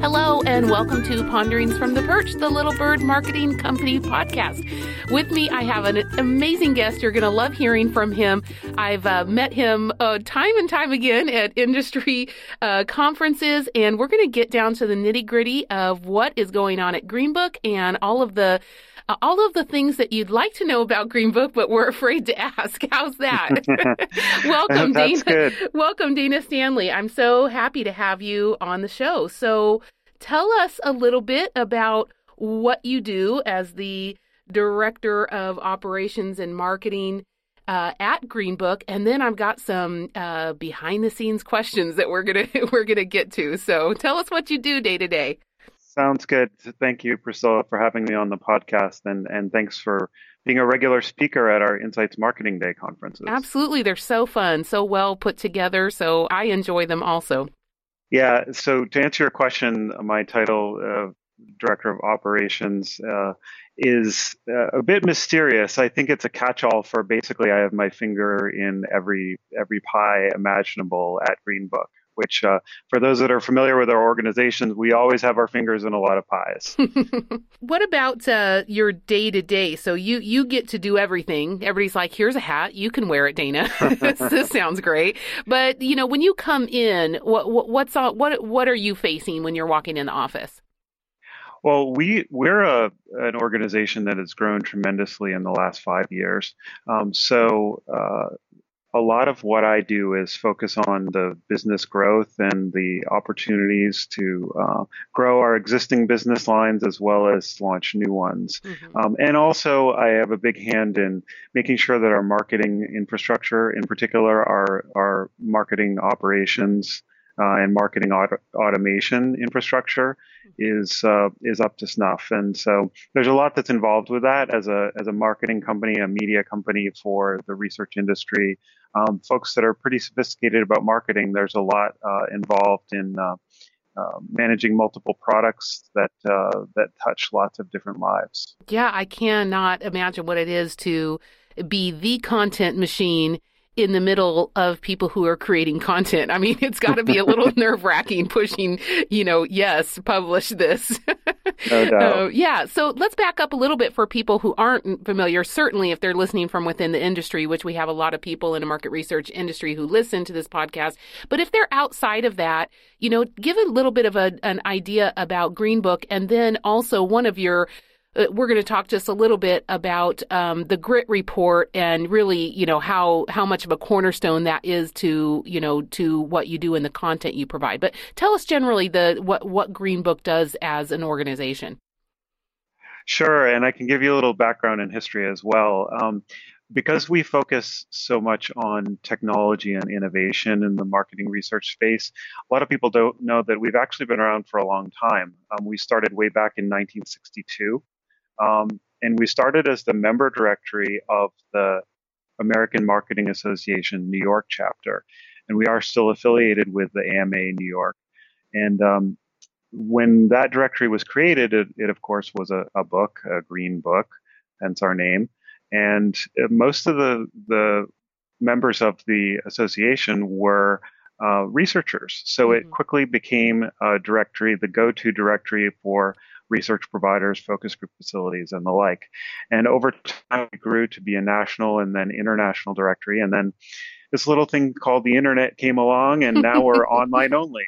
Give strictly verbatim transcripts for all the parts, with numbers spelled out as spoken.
Hello and welcome to Ponderings from the Perch, the Little Bird Marketing Company podcast. With me, I have an amazing guest. You're going to love hearing from him. I've uh, met him uh, time and time again at industry uh, conferences, and we're going to get down to the nitty-gritty of what is going on at Greenbook and all of the Uh, all of the things that you'd like to know about Greenbook, but we're afraid to ask. How's that? Welcome, Dana. Good. Welcome, Dana Stanley. I'm so happy to have you on the show. So tell us a little bit about what you do as the Director of Operations and Marketing uh, at Greenbook, and then I've got some uh, behind-the-scenes questions that we're gonna we're gonna get to. So tell us what you do day to day. Sounds good. Thank you, Priscilla, for having me on the podcast. And, and thanks for being a regular speaker at our Insights Marketing Day conferences. Absolutely. They're so fun, so well put together. So I enjoy them also. Yeah. So to answer your question, my title, uh, Director of Operations, uh, is uh, a bit mysterious. I think it's a catch-all for basically I have my finger in every every pie imaginable at Greenbook, which uh, for those that are familiar with our organizations, we always have our fingers in a lot of pies. What about uh, your day-to-day? So you, you get to do everything. Everybody's like, here's a hat. You can wear it, Dana. this, this sounds great. But, you know, when you come in, what, what what's all, what what are you facing when you're walking in the office? Well, we, we're a, an organization that has grown tremendously in the last five years. Um, so... Uh, A lot of what I do is focus on the business growth and the opportunities to uh, grow our existing business lines as well as launch new ones. Mm-hmm. Um, and also, I have a big hand in making sure that our marketing infrastructure, in particular our our marketing operations uh, and marketing auto- automation infrastructure, is uh, is up to snuff. And so there's a lot that's involved with that as a as a marketing company, a media company for the research industry. Um, folks that are pretty sophisticated about marketing, there's a lot uh, involved in uh, uh, managing multiple products that uh, that touch lots of different lives. Yeah, I cannot imagine what it is to be the content machine in the middle of people who are creating content. I mean, it's got to be a little nerve-wracking pushing, you know, yes, publish this. No doubt. Uh, yeah. So let's back up a little bit for people who aren't familiar. Certainly, if they're listening from within the industry, which we have a lot of people in the market research industry who listen to this podcast. But if they're outside of that, you know, give a little bit of a, an idea about Greenbook, and then also one of your we're going to talk just a little bit about um, the GRIT report and really, you know, how, how much of a cornerstone that is to, you know, to what you do and the content you provide. But tell us generally the what, what Greenbook does as an organization. Sure. And I can give you a little background in history as well. Um, because we focus so much on technology and innovation in the marketing research space, a lot of people don't know that we've actually been around for a long time. Um, we started way back in nineteen sixty-two. Um, and we started as the member directory of the American Marketing Association New York chapter. And we are still affiliated with the A M A New York. And um, when that directory was created, it, it of course, was a, a book, a green book, hence our name. And most of the, the members of the association were uh, researchers. So mm-hmm. It quickly became a directory, the go-to directory for research providers, focus group facilities, and the like. And over time, it grew to be a national and then international directory. And then this little thing called the internet came along, and now we're online only.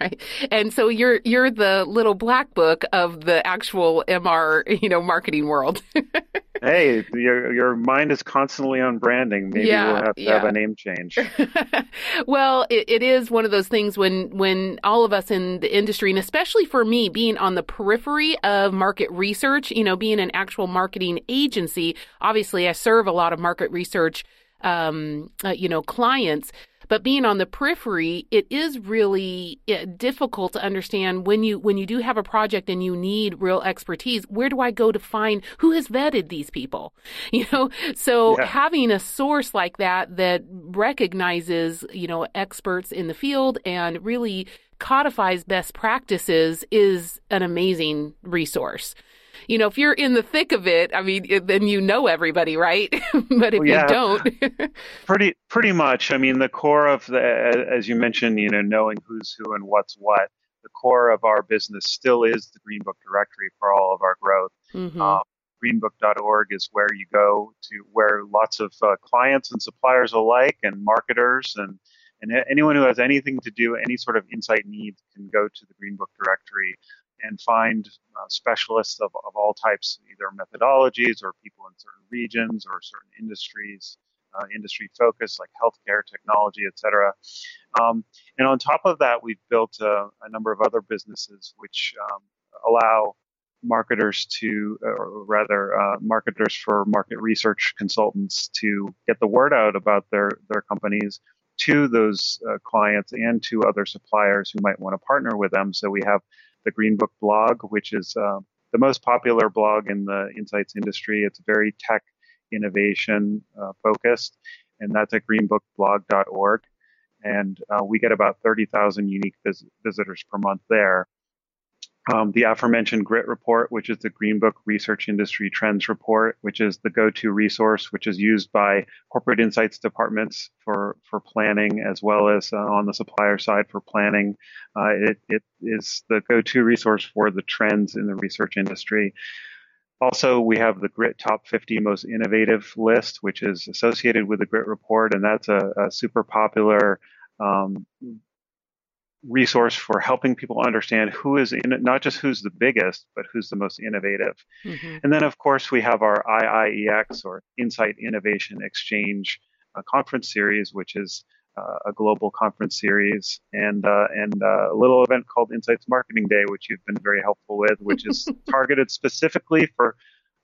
Right. And so you're you're the little black book of the actual M R, you know, marketing world. Hey, your your mind is constantly on branding. Maybe yeah, we'll have to yeah. have a name change. Well, it, it is one of those things when when all of us in the industry, and especially for me, being on the periphery of market research, you know, being an actual marketing agency, obviously I serve a lot of market research, um, uh, you know, clients. But being on the periphery, it is really difficult to understand when you when you do have a project and you need real expertise, where do I go to find who has vetted these people? You know, so yeah. having a source like that that recognizes, you know, experts in the field and really codifies best practices is an amazing resource. you know, if you're in the thick of it, I mean, it, then you know everybody, right? But if well, yeah, you don't, pretty pretty much. I mean, the core of the, as you mentioned, you know, knowing who's who and what's what. The core of our business still is the Greenbook directory for all of our growth. Mm-hmm. Um, greenbook dot org is where you go to where lots of uh, clients and suppliers alike and marketers and, and anyone who has anything to do, any sort of insight needs can go to the Greenbook directory and find uh, specialists of, of all types, either methodologies or people in certain regions or certain industries, uh, industry focus like healthcare, technology, et cetera. Um, and on top of that, we've built a, a number of other businesses which um, allow marketers to, or rather uh, marketers for market research consultants to get the word out about their, their companies to those uh, clients and to other suppliers who might want to partner with them. So we have the Greenbook blog, which is uh, the most popular blog in the insights industry. It's very tech innovation uh, focused, and that's at greenbook blog dot org. And uh, we get about thirty thousand unique vis- visitors per month there. Um, the aforementioned GRIT report, which is the Greenbook Research Industry Trends Report, which is the go-to resource, which is used by corporate insights departments for, for planning, as well as uh, on the supplier side for planning. Uh, it, it is the go-to resource for the trends in the research industry. Also, we have the GRIT Top fifty Most Innovative list, which is associated with the GRIT report, and that's a, a super popular um resource for helping people understand who is in it, not just who's the biggest, but who's the most innovative. Mm-hmm. And then, of course, we have our I I E X or Insight Innovation Exchange uh, conference series, which is uh, a global conference series, and uh, and uh, a little event called Insights Marketing Day, which you've been very helpful with, which is targeted specifically for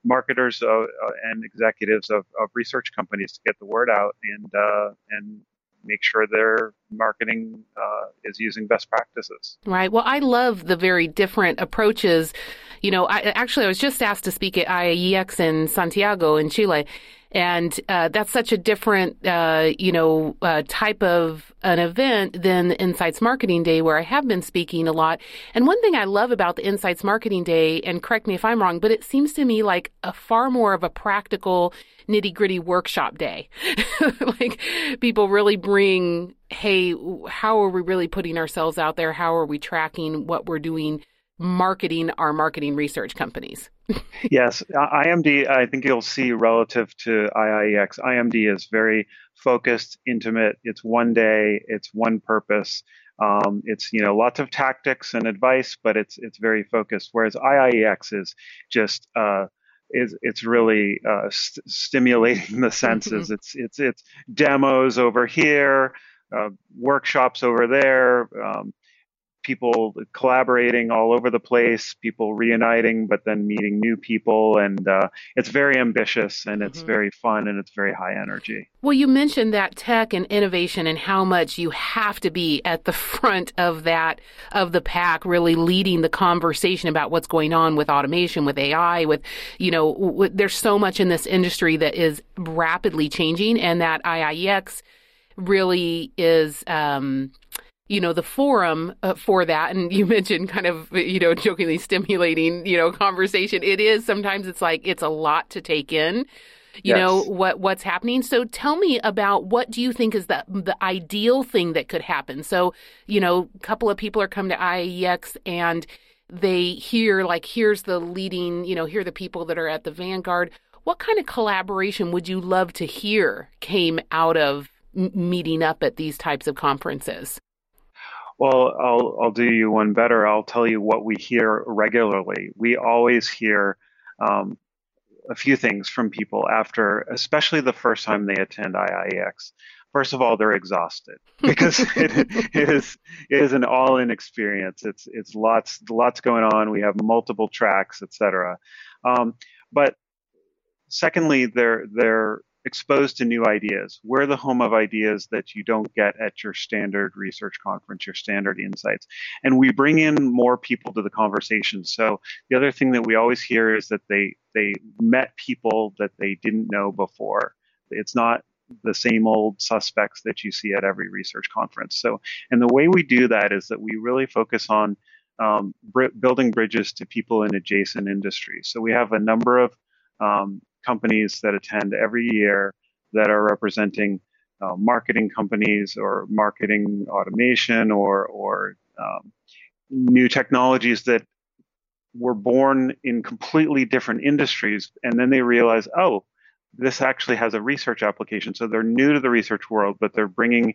marketers uh, and executives of, of research companies to get the word out and uh, and make sure their marketing uh, is using best practices. Right. Well, I love the very different approaches. You know, I actually, I was just asked to speak at I I E X in Santiago in Chile. And uh, that's such a different, uh, you know, uh, type of an event than the Insights Marketing Day, where I have been speaking a lot. And one thing I love about the Insights Marketing Day, and correct me if I'm wrong, but it seems to me like a far more of a practical, nitty-gritty workshop day. Like people really bring, hey, how are we really putting ourselves out there? How are we tracking what we're doing? Marketing our marketing research companies. Yes, I M D, I think you'll see relative to I I E X, I M D is very focused, intimate. It's one day, it's one purpose. Um, it's, you know, lots of tactics and advice, but it's it's very focused. Whereas I I E X is just uh, is it's really uh, st- stimulating the senses. Mm-hmm. It's it's it's demos over here, uh, workshops over there. Um, people collaborating all over the place, people reuniting, but then meeting new people. And uh, it's very ambitious, and it's mm-hmm. very fun, and it's very high energy. Well, you mentioned that tech and innovation and how much you have to be at the front of that, of the pack, really leading the conversation about what's going on with automation, with A I, with, you know, w- there's so much in this industry that is rapidly changing, and that I I E X really is... Um, you know, the forum uh, for that. And you mentioned kind of, you know, jokingly stimulating, you know, conversation. It is sometimes it's like it's a lot to take in, you yes. know, what what's happening. So tell me about what do you think is the, the ideal thing that could happen? So, you know, a couple of people are come to I I E X and they hear like, here's the leading, you know, here are the people that are at the vanguard. What kind of collaboration would you love to hear came out of m- meeting up at these types of conferences? Well, I'll, I'll do you one better. I'll tell you what we hear regularly. We always hear um, a few things from people after, especially the first time they attend I I E X. First of all, they're exhausted because it, it is it is an all-in experience. It's it's lots lots going on. We have multiple tracks, et cetera. Um, but secondly, they're they're exposed to new ideas. We're the home of ideas that you don't get at your standard research conference, your standard insights. And we bring in more people to the conversation. So the other thing that we always hear is that they they met people that they didn't know before. It's not the same old suspects that you see at every research conference. So, and the way we do that is that we really focus on um, br- building bridges to people in adjacent industries. So we have a number of um, companies that attend every year that are representing uh, marketing companies or marketing automation or, or um, new technologies that were born in completely different industries. And then they realize, oh, this actually has a research application. So they're new to the research world, but they're bringing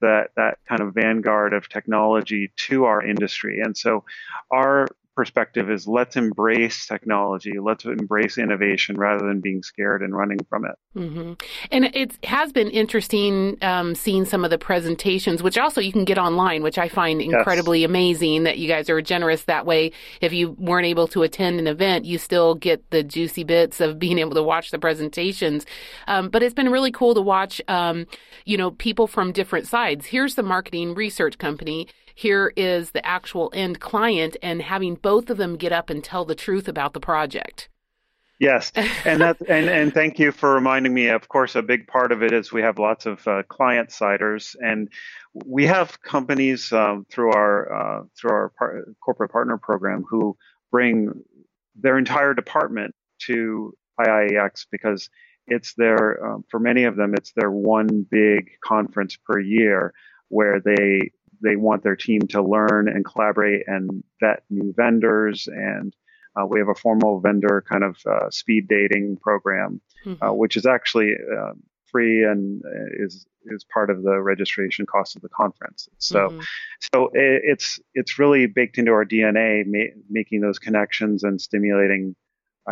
that, that kind of vanguard of technology to our industry. And so our perspective is let's embrace technology, let's embrace innovation rather than being scared and running from it. Mm-hmm. And it has been interesting um, seeing some of the presentations, which also you can get online, which I find incredibly yes. amazing that you guys are generous that way. If you weren't able to attend an event, you still get the juicy bits of being able to watch the presentations. Um, but it's been really cool to watch, um, you know, people from different sides. Here's the marketing research company. Here is the actual end client, and having both of them get up and tell the truth about the project. Yes. And that, and, and thank you for reminding me. Of course, a big part of it is we have lots of uh, client-siders, and we have companies um, through our uh, through our par- corporate partner program who bring their entire department to I I E X because it's their, um, for many of them, it's their one big conference per year where they They want their team to learn and collaborate and vet new vendors. And uh, we have a formal vendor kind of uh, speed dating program, mm-hmm. uh, which is actually uh, free and is is part of the registration cost of the conference. So, mm-hmm. so it, it's it's really baked into our D N A, ma- making those connections and stimulating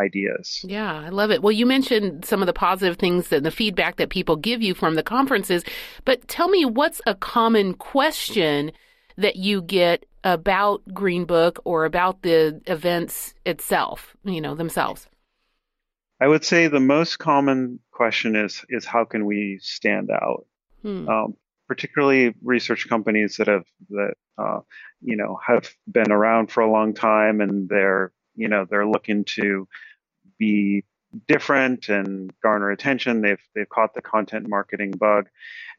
ideas. Yeah, I love it. Well, you mentioned some of the positive things and the feedback that people give you from the conferences, but tell me what's a common question that you get about Greenbook or about the events itself, you know, themselves? I would say the most common question is, is how can we stand out? Hmm. Um, particularly research companies that have, that, uh, you know, have been around for a long time and they're, you know, they're looking to be different and garner attention. They've they've caught the content marketing bug,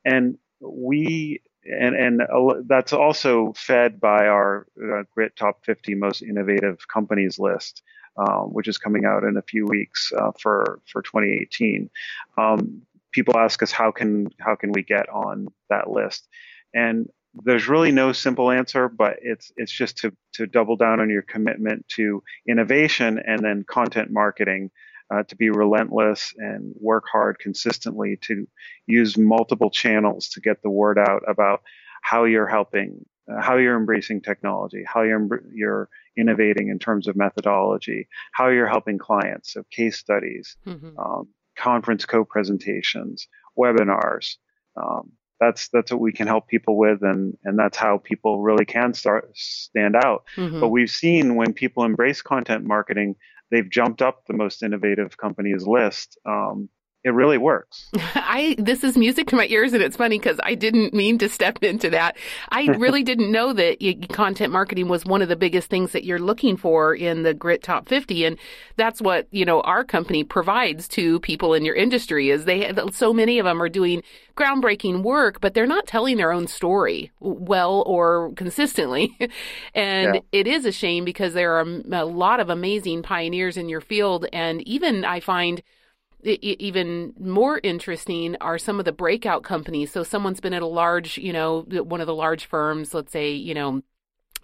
and we and and that's also fed by our uh, GRIT Top fifty Most Innovative Companies list, uh, which is coming out in a few weeks uh, for for twenty eighteen. Um, people ask us how can how can we get on that list, and there's really no simple answer, but it's it's just to to double down on your commitment to innovation and then content marketing, uh, to be relentless and work hard consistently to use multiple channels to get the word out about how you're helping, uh, how you're embracing technology, how you're you're innovating in terms of methodology, how you're helping clients, so case studies, mm-hmm. um, conference co-presentations, webinars. Um, That's that's what we can help people with, and, and that's how people really can start stand out. Mm-hmm. But we've seen when people embrace content marketing, they've jumped up the most innovative companies list. Um, it really works. I this is music to my ears, and it's funny because I didn't mean to step into that. I really didn't know that content marketing was one of the biggest things that you're looking for in the GRIT Top fifty, and that's what, you know, our company provides to people in your industry. Is they have, so many of them are doing groundbreaking work, but they're not telling their own story well or consistently, and yeah. It is a shame because there are a lot of amazing pioneers in your field, and even I find. Even more interesting are some of the breakout companies. So someone's been at a large, you know, one of the large firms, let's say, you know,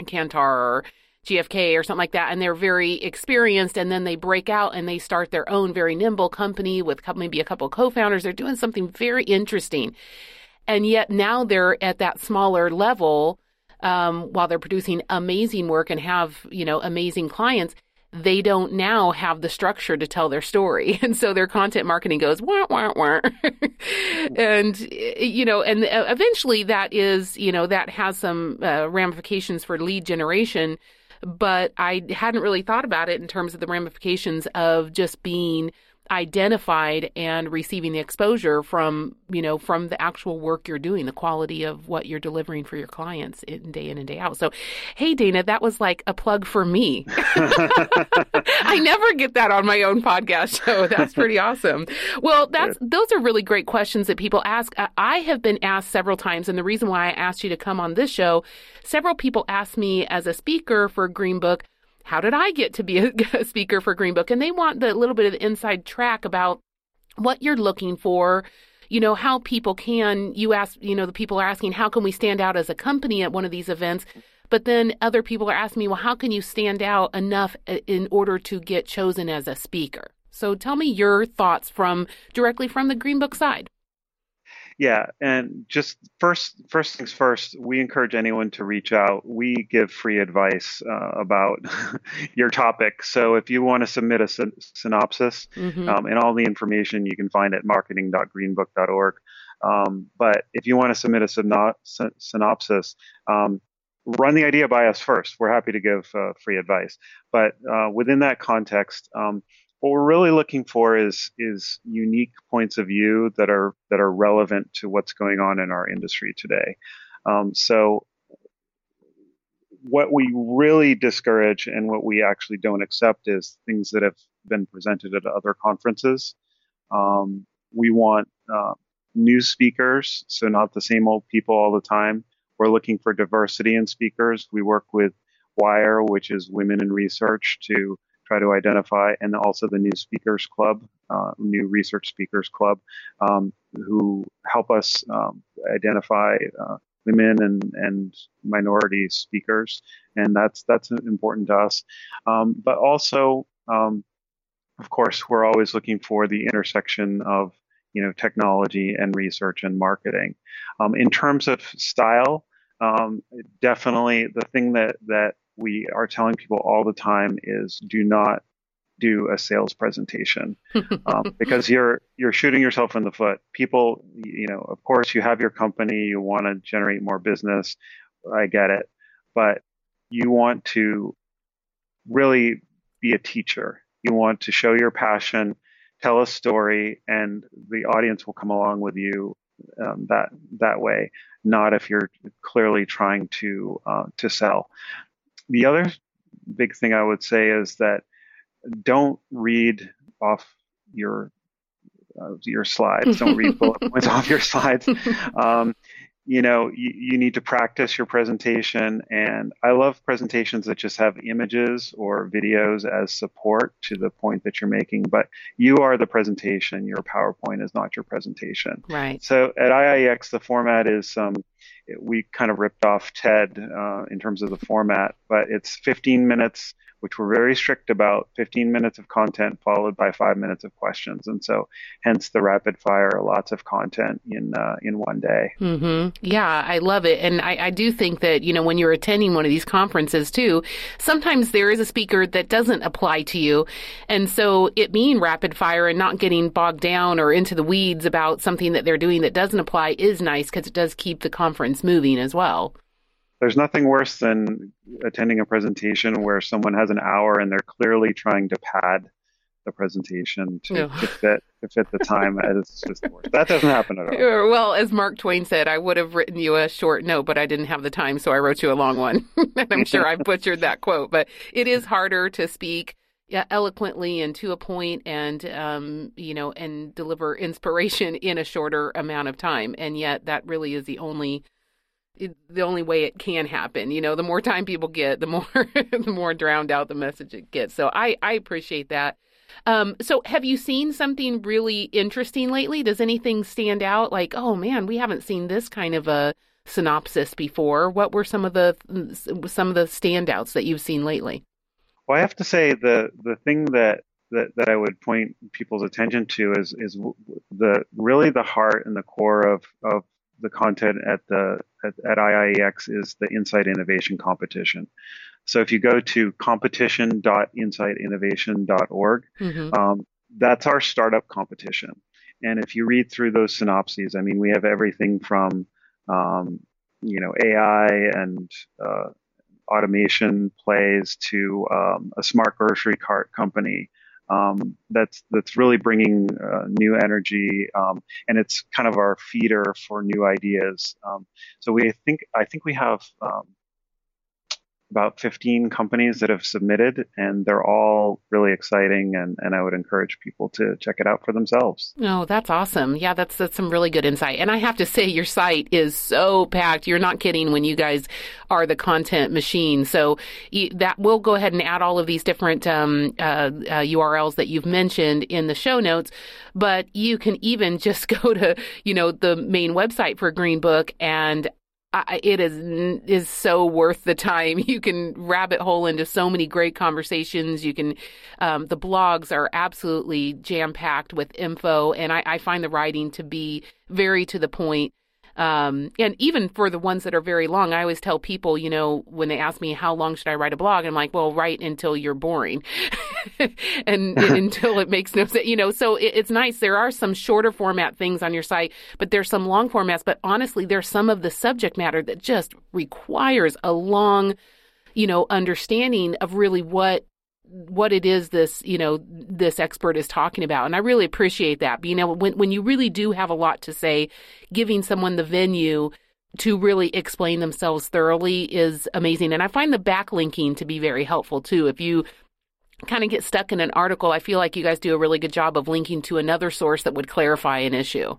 Kantar or G F K or something like that, and they're very experienced, and then they break out and they start their own very nimble company with maybe a couple of co-founders. They're doing something very interesting. And yet now they're at that smaller level um, while they're producing amazing work and have, you know, amazing clients. They don't now have the structure to tell their story. And so their content marketing goes, wah, wah, wah. and, you know, and eventually that is, you know, that has some uh, ramifications for lead generation. But I hadn't really thought about it in terms of the ramifications of just being identified and receiving the exposure from, you know, from the actual work you're doing, the quality of what you're delivering for your clients in, day in and day out. So, hey, Dana, that was like a plug for me. I never get that on my own podcast show. That's pretty awesome. Well, that's yeah. those are really great questions that people ask. I have been asked several times, and the reason why I asked you to come on this show, several people asked me as a speaker for Greenbook, how did I get to be a speaker for Greenbook? And they want the little bit of the inside track about what you're looking for, you know, how people can, you ask, you know, the people are asking, how can we stand out as a company at one of these events? But then other people are asking me, well, how can you stand out enough in order to get chosen as a speaker? So tell me your thoughts from directly from the Greenbook side. Yeah. And just first, first things first, we encourage anyone to reach out. We give free advice uh, about your topic. So if you want to submit a syn- synopsis mm-hmm. um, and all the information you can find at marketing dot greenbook dot org. Um, but if you want to submit a syno- sy- synopsis, um, run the idea by us first. We're happy to give uh, free advice. But uh, within that context, um, what we're really looking for is is unique points of view that are that are relevant to what's going on in our industry today. Um, so what we really discourage and what we actually don't accept is things that have been presented at other conferences. Um, we want uh, new speakers, so not the same old people all the time. We're looking for diversity in speakers. We work with WIRE, which is Women in Research, to try to identify, and also the New Speakers Club, uh, New Research Speakers Club, um, who help us um, identify uh, women and, and minority speakers, and that's that's important to us. Um, but also, um, of course, we're always looking for the intersection of you know technology and research and marketing. Um, in terms of style, um, definitely the thing that that we are telling people all the time is do not do a sales presentation um, because you're you're shooting yourself in the foot. People, you know, of course you have your company, you want to generate more business. I get it. But you want to really be a teacher. You want to show your passion, tell a story, and the audience will come along with you um, that that way, not if you're clearly trying to uh, to sell. The other big thing I would say is that don't read off your uh, your slides. Don't read bullet points off your slides. Um, you know, you, you need to practice your presentation. And I love presentations that just have images or videos as support to the point that you're making. But you are the presentation. Your PowerPoint is not your presentation. Right. So at I I E X, the format is um, we kind of ripped off TED uh, in terms of the format, but it's fifteen minutes, which we're very strict about, fifteen minutes of content followed by five minutes of questions. And so hence the rapid fire, lots of content in uh, in one day. Mm-hmm. Yeah, I love it. And I, I do think that, you know, when you're attending one of these conferences too, sometimes there is a speaker that doesn't apply to you. And so it being rapid fire and not getting bogged down or into the weeds about something that they're doing that doesn't apply is nice because it does keep the conference moving as well. There's nothing worse than attending a presentation where someone has an hour and they're clearly trying to pad the presentation to, no. to fit to fit the time. It's just the worst. That doesn't happen at all. Well, as Mark Twain said, I would have written you a short note, but I didn't have the time, so I wrote you a long one. And I'm sure I butchered that quote, but it is harder to speak yeah, eloquently and to a point and, um, you know, and deliver inspiration in a shorter amount of time. And yet that really is the only It, the only way it can happen. You know, the more time people get, the more the more drowned out the message it gets. So I, I appreciate that. Um, so have you seen something really interesting lately? Does anything stand out like, oh, man, we haven't seen this kind of a synopsis before? What were some of the some of the standouts that you've seen lately? Well, I have to say the the thing that that, that I would point people's attention to is is the really the heart and the core of of the content at the at, at I I E X is the Insight Innovation Competition. So if you go to competition dot insight innovation dot org, mm-hmm. um, that's our startup competition. And if you read through those synopses, I mean, we have everything from um, you know A I and uh, automation plays to um, a smart grocery cart company, um, that's that's really bringing uh, new energy, um, and it's kind of our feeder for new ideas. Um, so we think I think we have um, about fifteen companies that have submitted, and they're all really exciting, and, and I would encourage people to check it out for themselves. Oh, that's awesome. Yeah, that's, that's some really good insight. And I have to say, your site is so packed. You're not kidding when you guys are the content machine. So you, that we'll go ahead and add all of these different um, uh, uh, U R Ls that you've mentioned in the show notes, but you can even just go to, you know, the main website for Greenbook, and I, it is is so worth the time. You can rabbit hole into so many great conversations. You can, um, the blogs are absolutely jam-packed with info, and I, I find the writing to be very to the point. Um, and even for the ones that are very long, I always tell people, you know, when they ask me, how long should I write a blog? I'm like, well, write until you're boring and until it makes no sense, you know, so it, it's nice. There are some shorter format things on your site, but there's some long formats. But honestly, there's some of the subject matter that just requires a long, you know, understanding of really what what it is this, you know, this expert is talking about. And I really appreciate that. But, you know, when, when you really do have a lot to say, giving someone the venue to really explain themselves thoroughly is amazing. And I find the backlinking to be very helpful, too. If you kind of get stuck in an article, I feel like you guys do a really good job of linking to another source that would clarify an issue.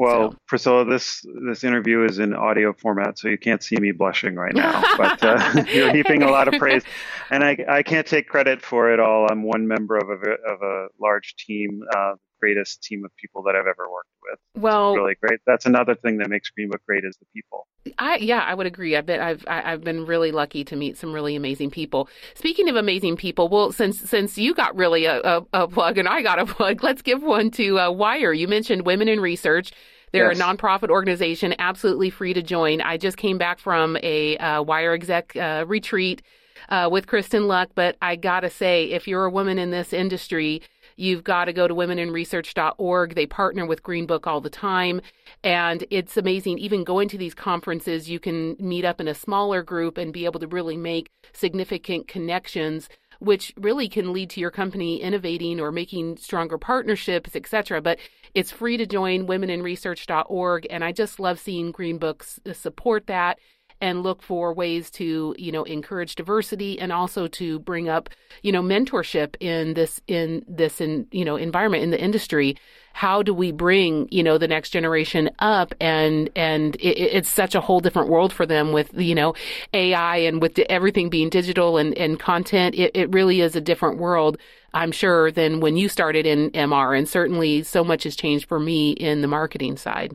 Well, so. Priscilla, this this interview is in audio format, so you can't see me blushing right now, but uh, you're heaping a lot of praise. And I, I can't take credit for it all. I'm one member of a, of a large team, uh, the greatest team of people that I've ever worked with. Well, it's really great. That's another thing that makes Greenbook great is the people. I Yeah, I would agree. I've been, I've, I've been really lucky to meet some really amazing people. Speaking of amazing people, well, since since you got really a, a, a plug and I got a plug, let's give one to uh, WIRE. You mentioned Women in Research. They're yes. a nonprofit organization, absolutely free to join. I just came back from a uh, WIRE exec uh, retreat uh, with Kristen Luck, but I got to say, if you're a woman in this industry, you've got to go to women in research dot org. They partner with Greenbook all the time, and it's amazing. Even going to these conferences, you can meet up in a smaller group and be able to really make significant connections, which really can lead to your company innovating or making stronger partnerships, et cetera. But it's free to join women in research dot org. And I just love seeing Greenbook support that and look for ways to, you know, encourage diversity and also to bring up, you know, mentorship in this, in this, in, you know, environment in the industry. How do we bring, you know, the next generation up? And, and it, it's such a whole different world for them with, you know, A I and with everything being digital and, and content. It, it really is a different world, I'm sure, than when you started in M R. And certainly so much has changed for me in the marketing side.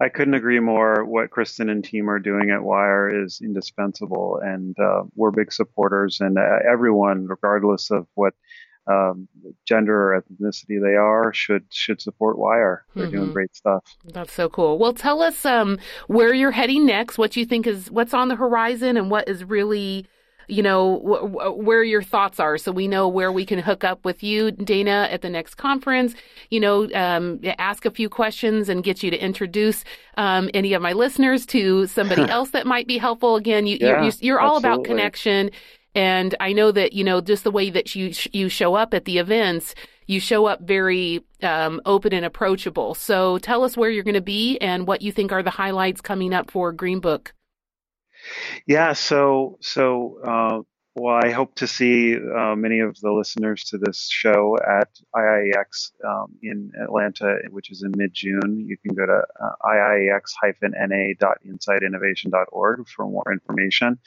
I couldn't agree more. What Kristen and team are doing at WIRE is indispensable, and uh, we're big supporters. And uh, everyone, regardless of what um, gender or ethnicity they are, should should support WIRE. They're mm-hmm. doing great stuff. That's so cool. Well, tell us um, where you're heading next. What you think is what's on the horizon, and what is really, you know, wh- wh- where your thoughts are, so we know where we can hook up with you, Dana, at the next conference, you know, um, ask a few questions and get you to introduce um, any of my listeners to somebody else that might be helpful. Again, you, yeah, you're, you're all absolutely about connection. And I know that, you know, just the way that you sh- you show up at the events, you show up very um, open and approachable. So tell us where you're going to be and what you think are the highlights coming up for Greenbook. Yeah, so so uh, well, I hope to see uh, many of the listeners to this show at I I E X um, in Atlanta, which is in mid-June. You can go to uh, I I E X dash N A dot insight innovation dot org for more information.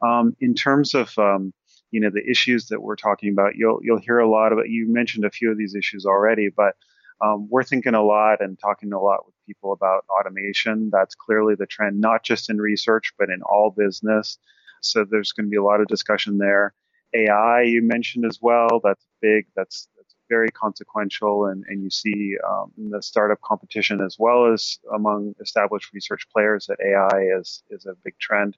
Um, in terms of um, you know the issues that we're talking about, you'll you'll hear a lot of it. You mentioned a few of these issues already, but Um, we're thinking a lot and talking a lot with people about automation. That's clearly the trend, not just in research, but in all business. So there's going to be a lot of discussion there. A I, you mentioned as well. That's big. That's, that's very consequential. And, and you see um, in the startup competition as well as among established research players that A I is, is a big trend.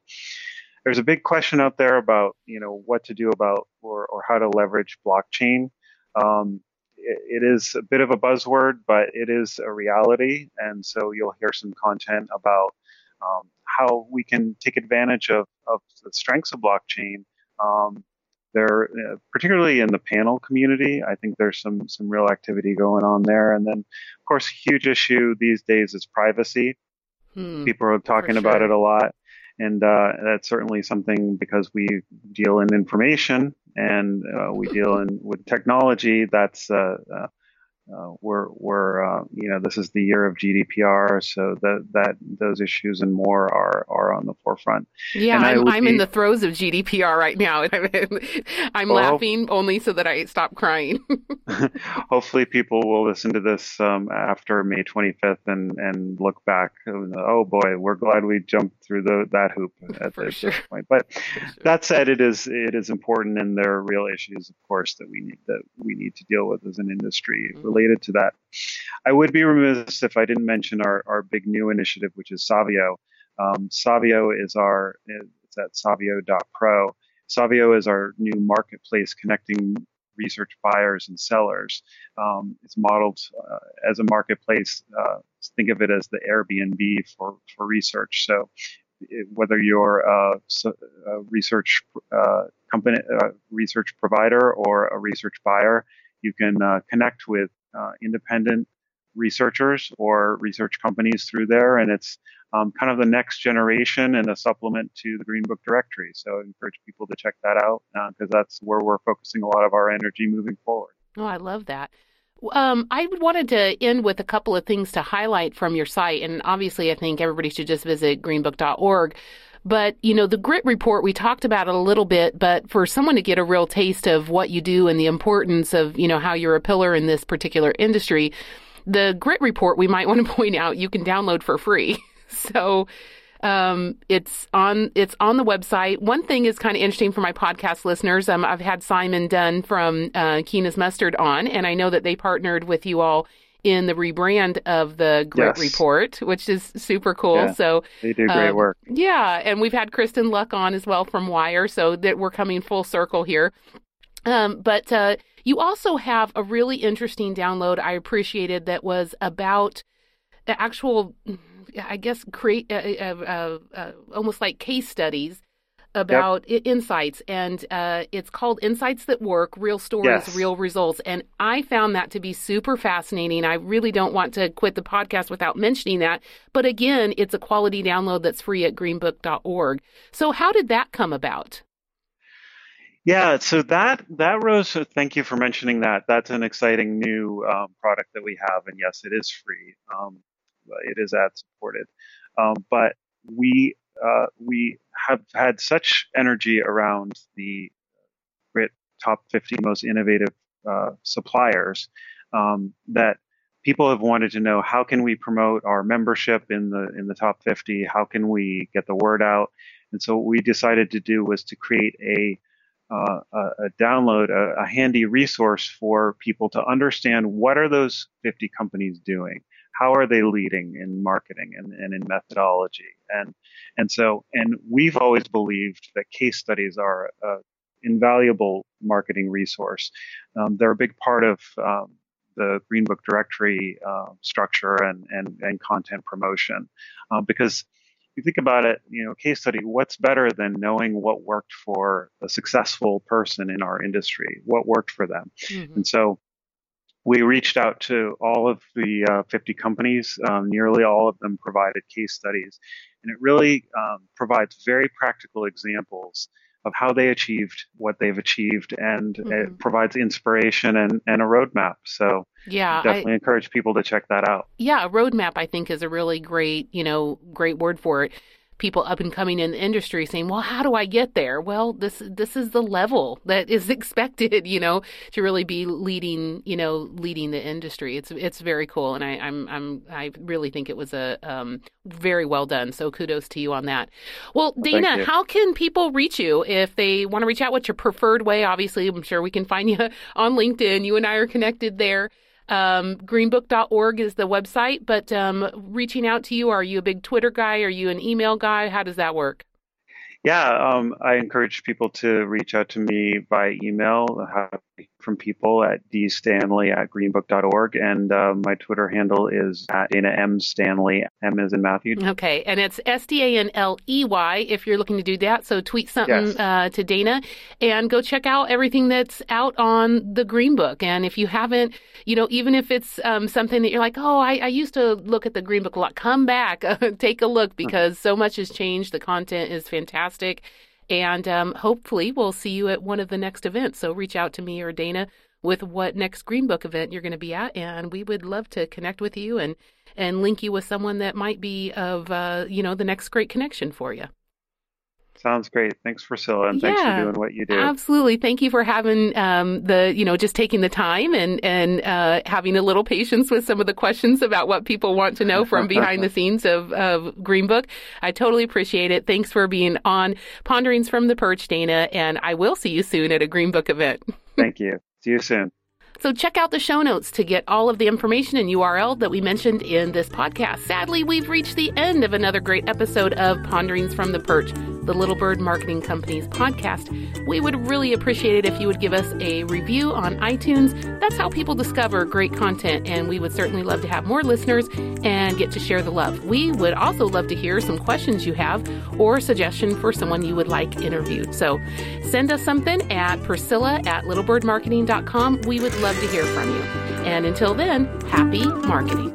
There's a big question out there about, you know, what to do about or, or how to leverage blockchain. Um, It is a bit of a buzzword, but it is a reality. And so you'll hear some content about um, how we can take advantage of, of the strengths of blockchain um, there, uh, particularly in the panel community, I think there's some some real activity going on there. And then, of course, huge issue these days is privacy. Hmm, People are talking about sure. it a lot. And uh, that's certainly something, because we deal in information and uh, we deal in with technology. That's uh, uh, uh, we're we're uh, you know, this is the year of G D P R, so that that those issues and more are are on the forefront. Yeah, and I'm, I'm be, in the throes of G D P R right now, and I'm, I'm well, laughing only so that I stop crying. Hopefully, people will listen to this um, after May twenty-fifth and and look back. Oh boy, we're glad we jumped through the that hoop at this sure. point. But sure. that said, it is it is important, and there are real issues, of course, that we need that we need to deal with as an industry. Mm-hmm. Related to that, I would be remiss if I didn't mention our, our big new initiative, which is Savio. Um, Savio is our, it's at savio dot pro. Savio is our new marketplace connecting research buyers and sellers. Um, it's modeled uh, as a marketplace. Uh, think of it as the Airbnb for, for research. So it, whether you're a, a research uh, company, a research provider, or a research buyer, you can uh, connect with Uh, independent researchers or research companies through there. And it's um, kind of the next generation and a supplement to the Green Book directory. So I encourage people to check that out, because uh, that's where we're focusing a lot of our energy moving forward. Oh, I love that. Um, I wanted to end with a couple of things to highlight from your site. And obviously, I think everybody should just visit greenbook dot org. But, you know, the GRIT report, we talked about it a little bit, but for someone to get a real taste of what you do and the importance of, you know, how you're a pillar in this particular industry, the GRIT report, we might want to point out, you can download for free. So um, it's on it's on the website. One thing is kind of interesting for my podcast listeners. Um, I've had Simon Dunn from uh, Keena's Mustard on, and I know that they partnered with you all in the rebrand of the GRIT yes. report, which is super cool. Yeah, so they do great um, work. Yeah, and we've had Kristen Luck on as well from WIRE, so that we're coming full circle here. Um, but uh, you also have a really interesting download I appreciated that was about the actual, I guess, create uh, uh, uh, uh, almost like case studies about yep. insights, and uh, it's called Insights That Work, Real Stories, yes. Real Results. And I found that to be super fascinating. I really don't want to quit the podcast without mentioning that. But again, it's a quality download that's free at greenbook dot org. So how did that come about? Yeah, so that, that rose, so thank you for mentioning that. That's an exciting new um, product that we have. And yes, it is free. Um, it is ad supported. Um, but we Uh, we have had such energy around the GRIT Top fifty Most Innovative uh, suppliers um, that people have wanted to know, how can we promote our membership in the in the Top fifty? How can we get the word out? And so what we decided to do was to create a uh, a download, a, a handy resource for people to understand, what are those fifty companies doing? How are they leading in marketing and, and in methodology? And and so, and we've always believed that case studies are an invaluable marketing resource. Um, they're a big part of um, the Green Book directory uh, structure and, and, and content promotion. Uh, because if you think about it, you know, case study, what's better than knowing what worked for a successful person in our industry, what worked for them? Mm-hmm. And so, we reached out to all of the uh, fifty companies. Um, nearly all of them provided case studies. And it really um, provides very practical examples of how they achieved what they've achieved. And mm-hmm. it provides inspiration and, and a roadmap. So yeah, definitely I, encourage people to check that out. Yeah, a roadmap, I think, is a really great, you know, great word for it. People up and coming in the industry saying, well, how do I get there? Well, this this is the level that is expected, you know, to really be leading, you know, leading the industry. It's it's very cool. And I, I'm I'm I really think it was a um, very well done. So kudos to you on that. Well, well Dana, how can people reach you if they want to reach out? What's your preferred way? Obviously, I'm sure we can find you on LinkedIn. You and I are connected there. Um, greenbook dot org is the website, but um, reaching out to you, are you a big Twitter guy? Are you an email guy? How does that work? Yeah, um, I encourage people to reach out to me by email. Happy from people at d stanley at greenbook dot org. And uh, my Twitter handle is at Dana M. Stanley. M as in Matthew. Okay. And it's S D A N L E Y if you're looking to do that. So tweet something yes. uh, to Dana and go check out everything that's out on the Green Book. And if you haven't, you know, even if it's um, something that you're like, oh, I, I used to look at the Green Book a lot, come back, take a look, because so much has changed. The content is fantastic. And um, hopefully we'll see you at one of the next events. So reach out to me or Dana with what next Green Book event you're going to be at. And we would love to connect with you and, and link you with someone that might be of, uh, you know, the next great connection for you. Sounds great. Thanks, Priscilla, and yeah, thanks for doing what you do. Absolutely. Thank you for having um, the, you know, just taking the time and, and uh, having a little patience with some of the questions about what people want to know from behind the scenes of, of Green Book. I totally appreciate it. Thanks for being on Ponderings from the Perch, Dana, and I will see you soon at a Green Book event. Thank you. See you soon. So check out the show notes to get all of the information and U R L that we mentioned in this podcast. Sadly, we've reached the end of another great episode of Ponderings from the Perch, the Little Bird Marketing Company's podcast. We would really appreciate it if you would give us a review on iTunes. That's how people discover great content, and we would certainly love to have more listeners and get to share the love. We would also love to hear some questions you have or suggestion for someone you would like interviewed. So send us something at priscilla at little bird marketing dot com. We would love to hear from you. And until then, happy marketing.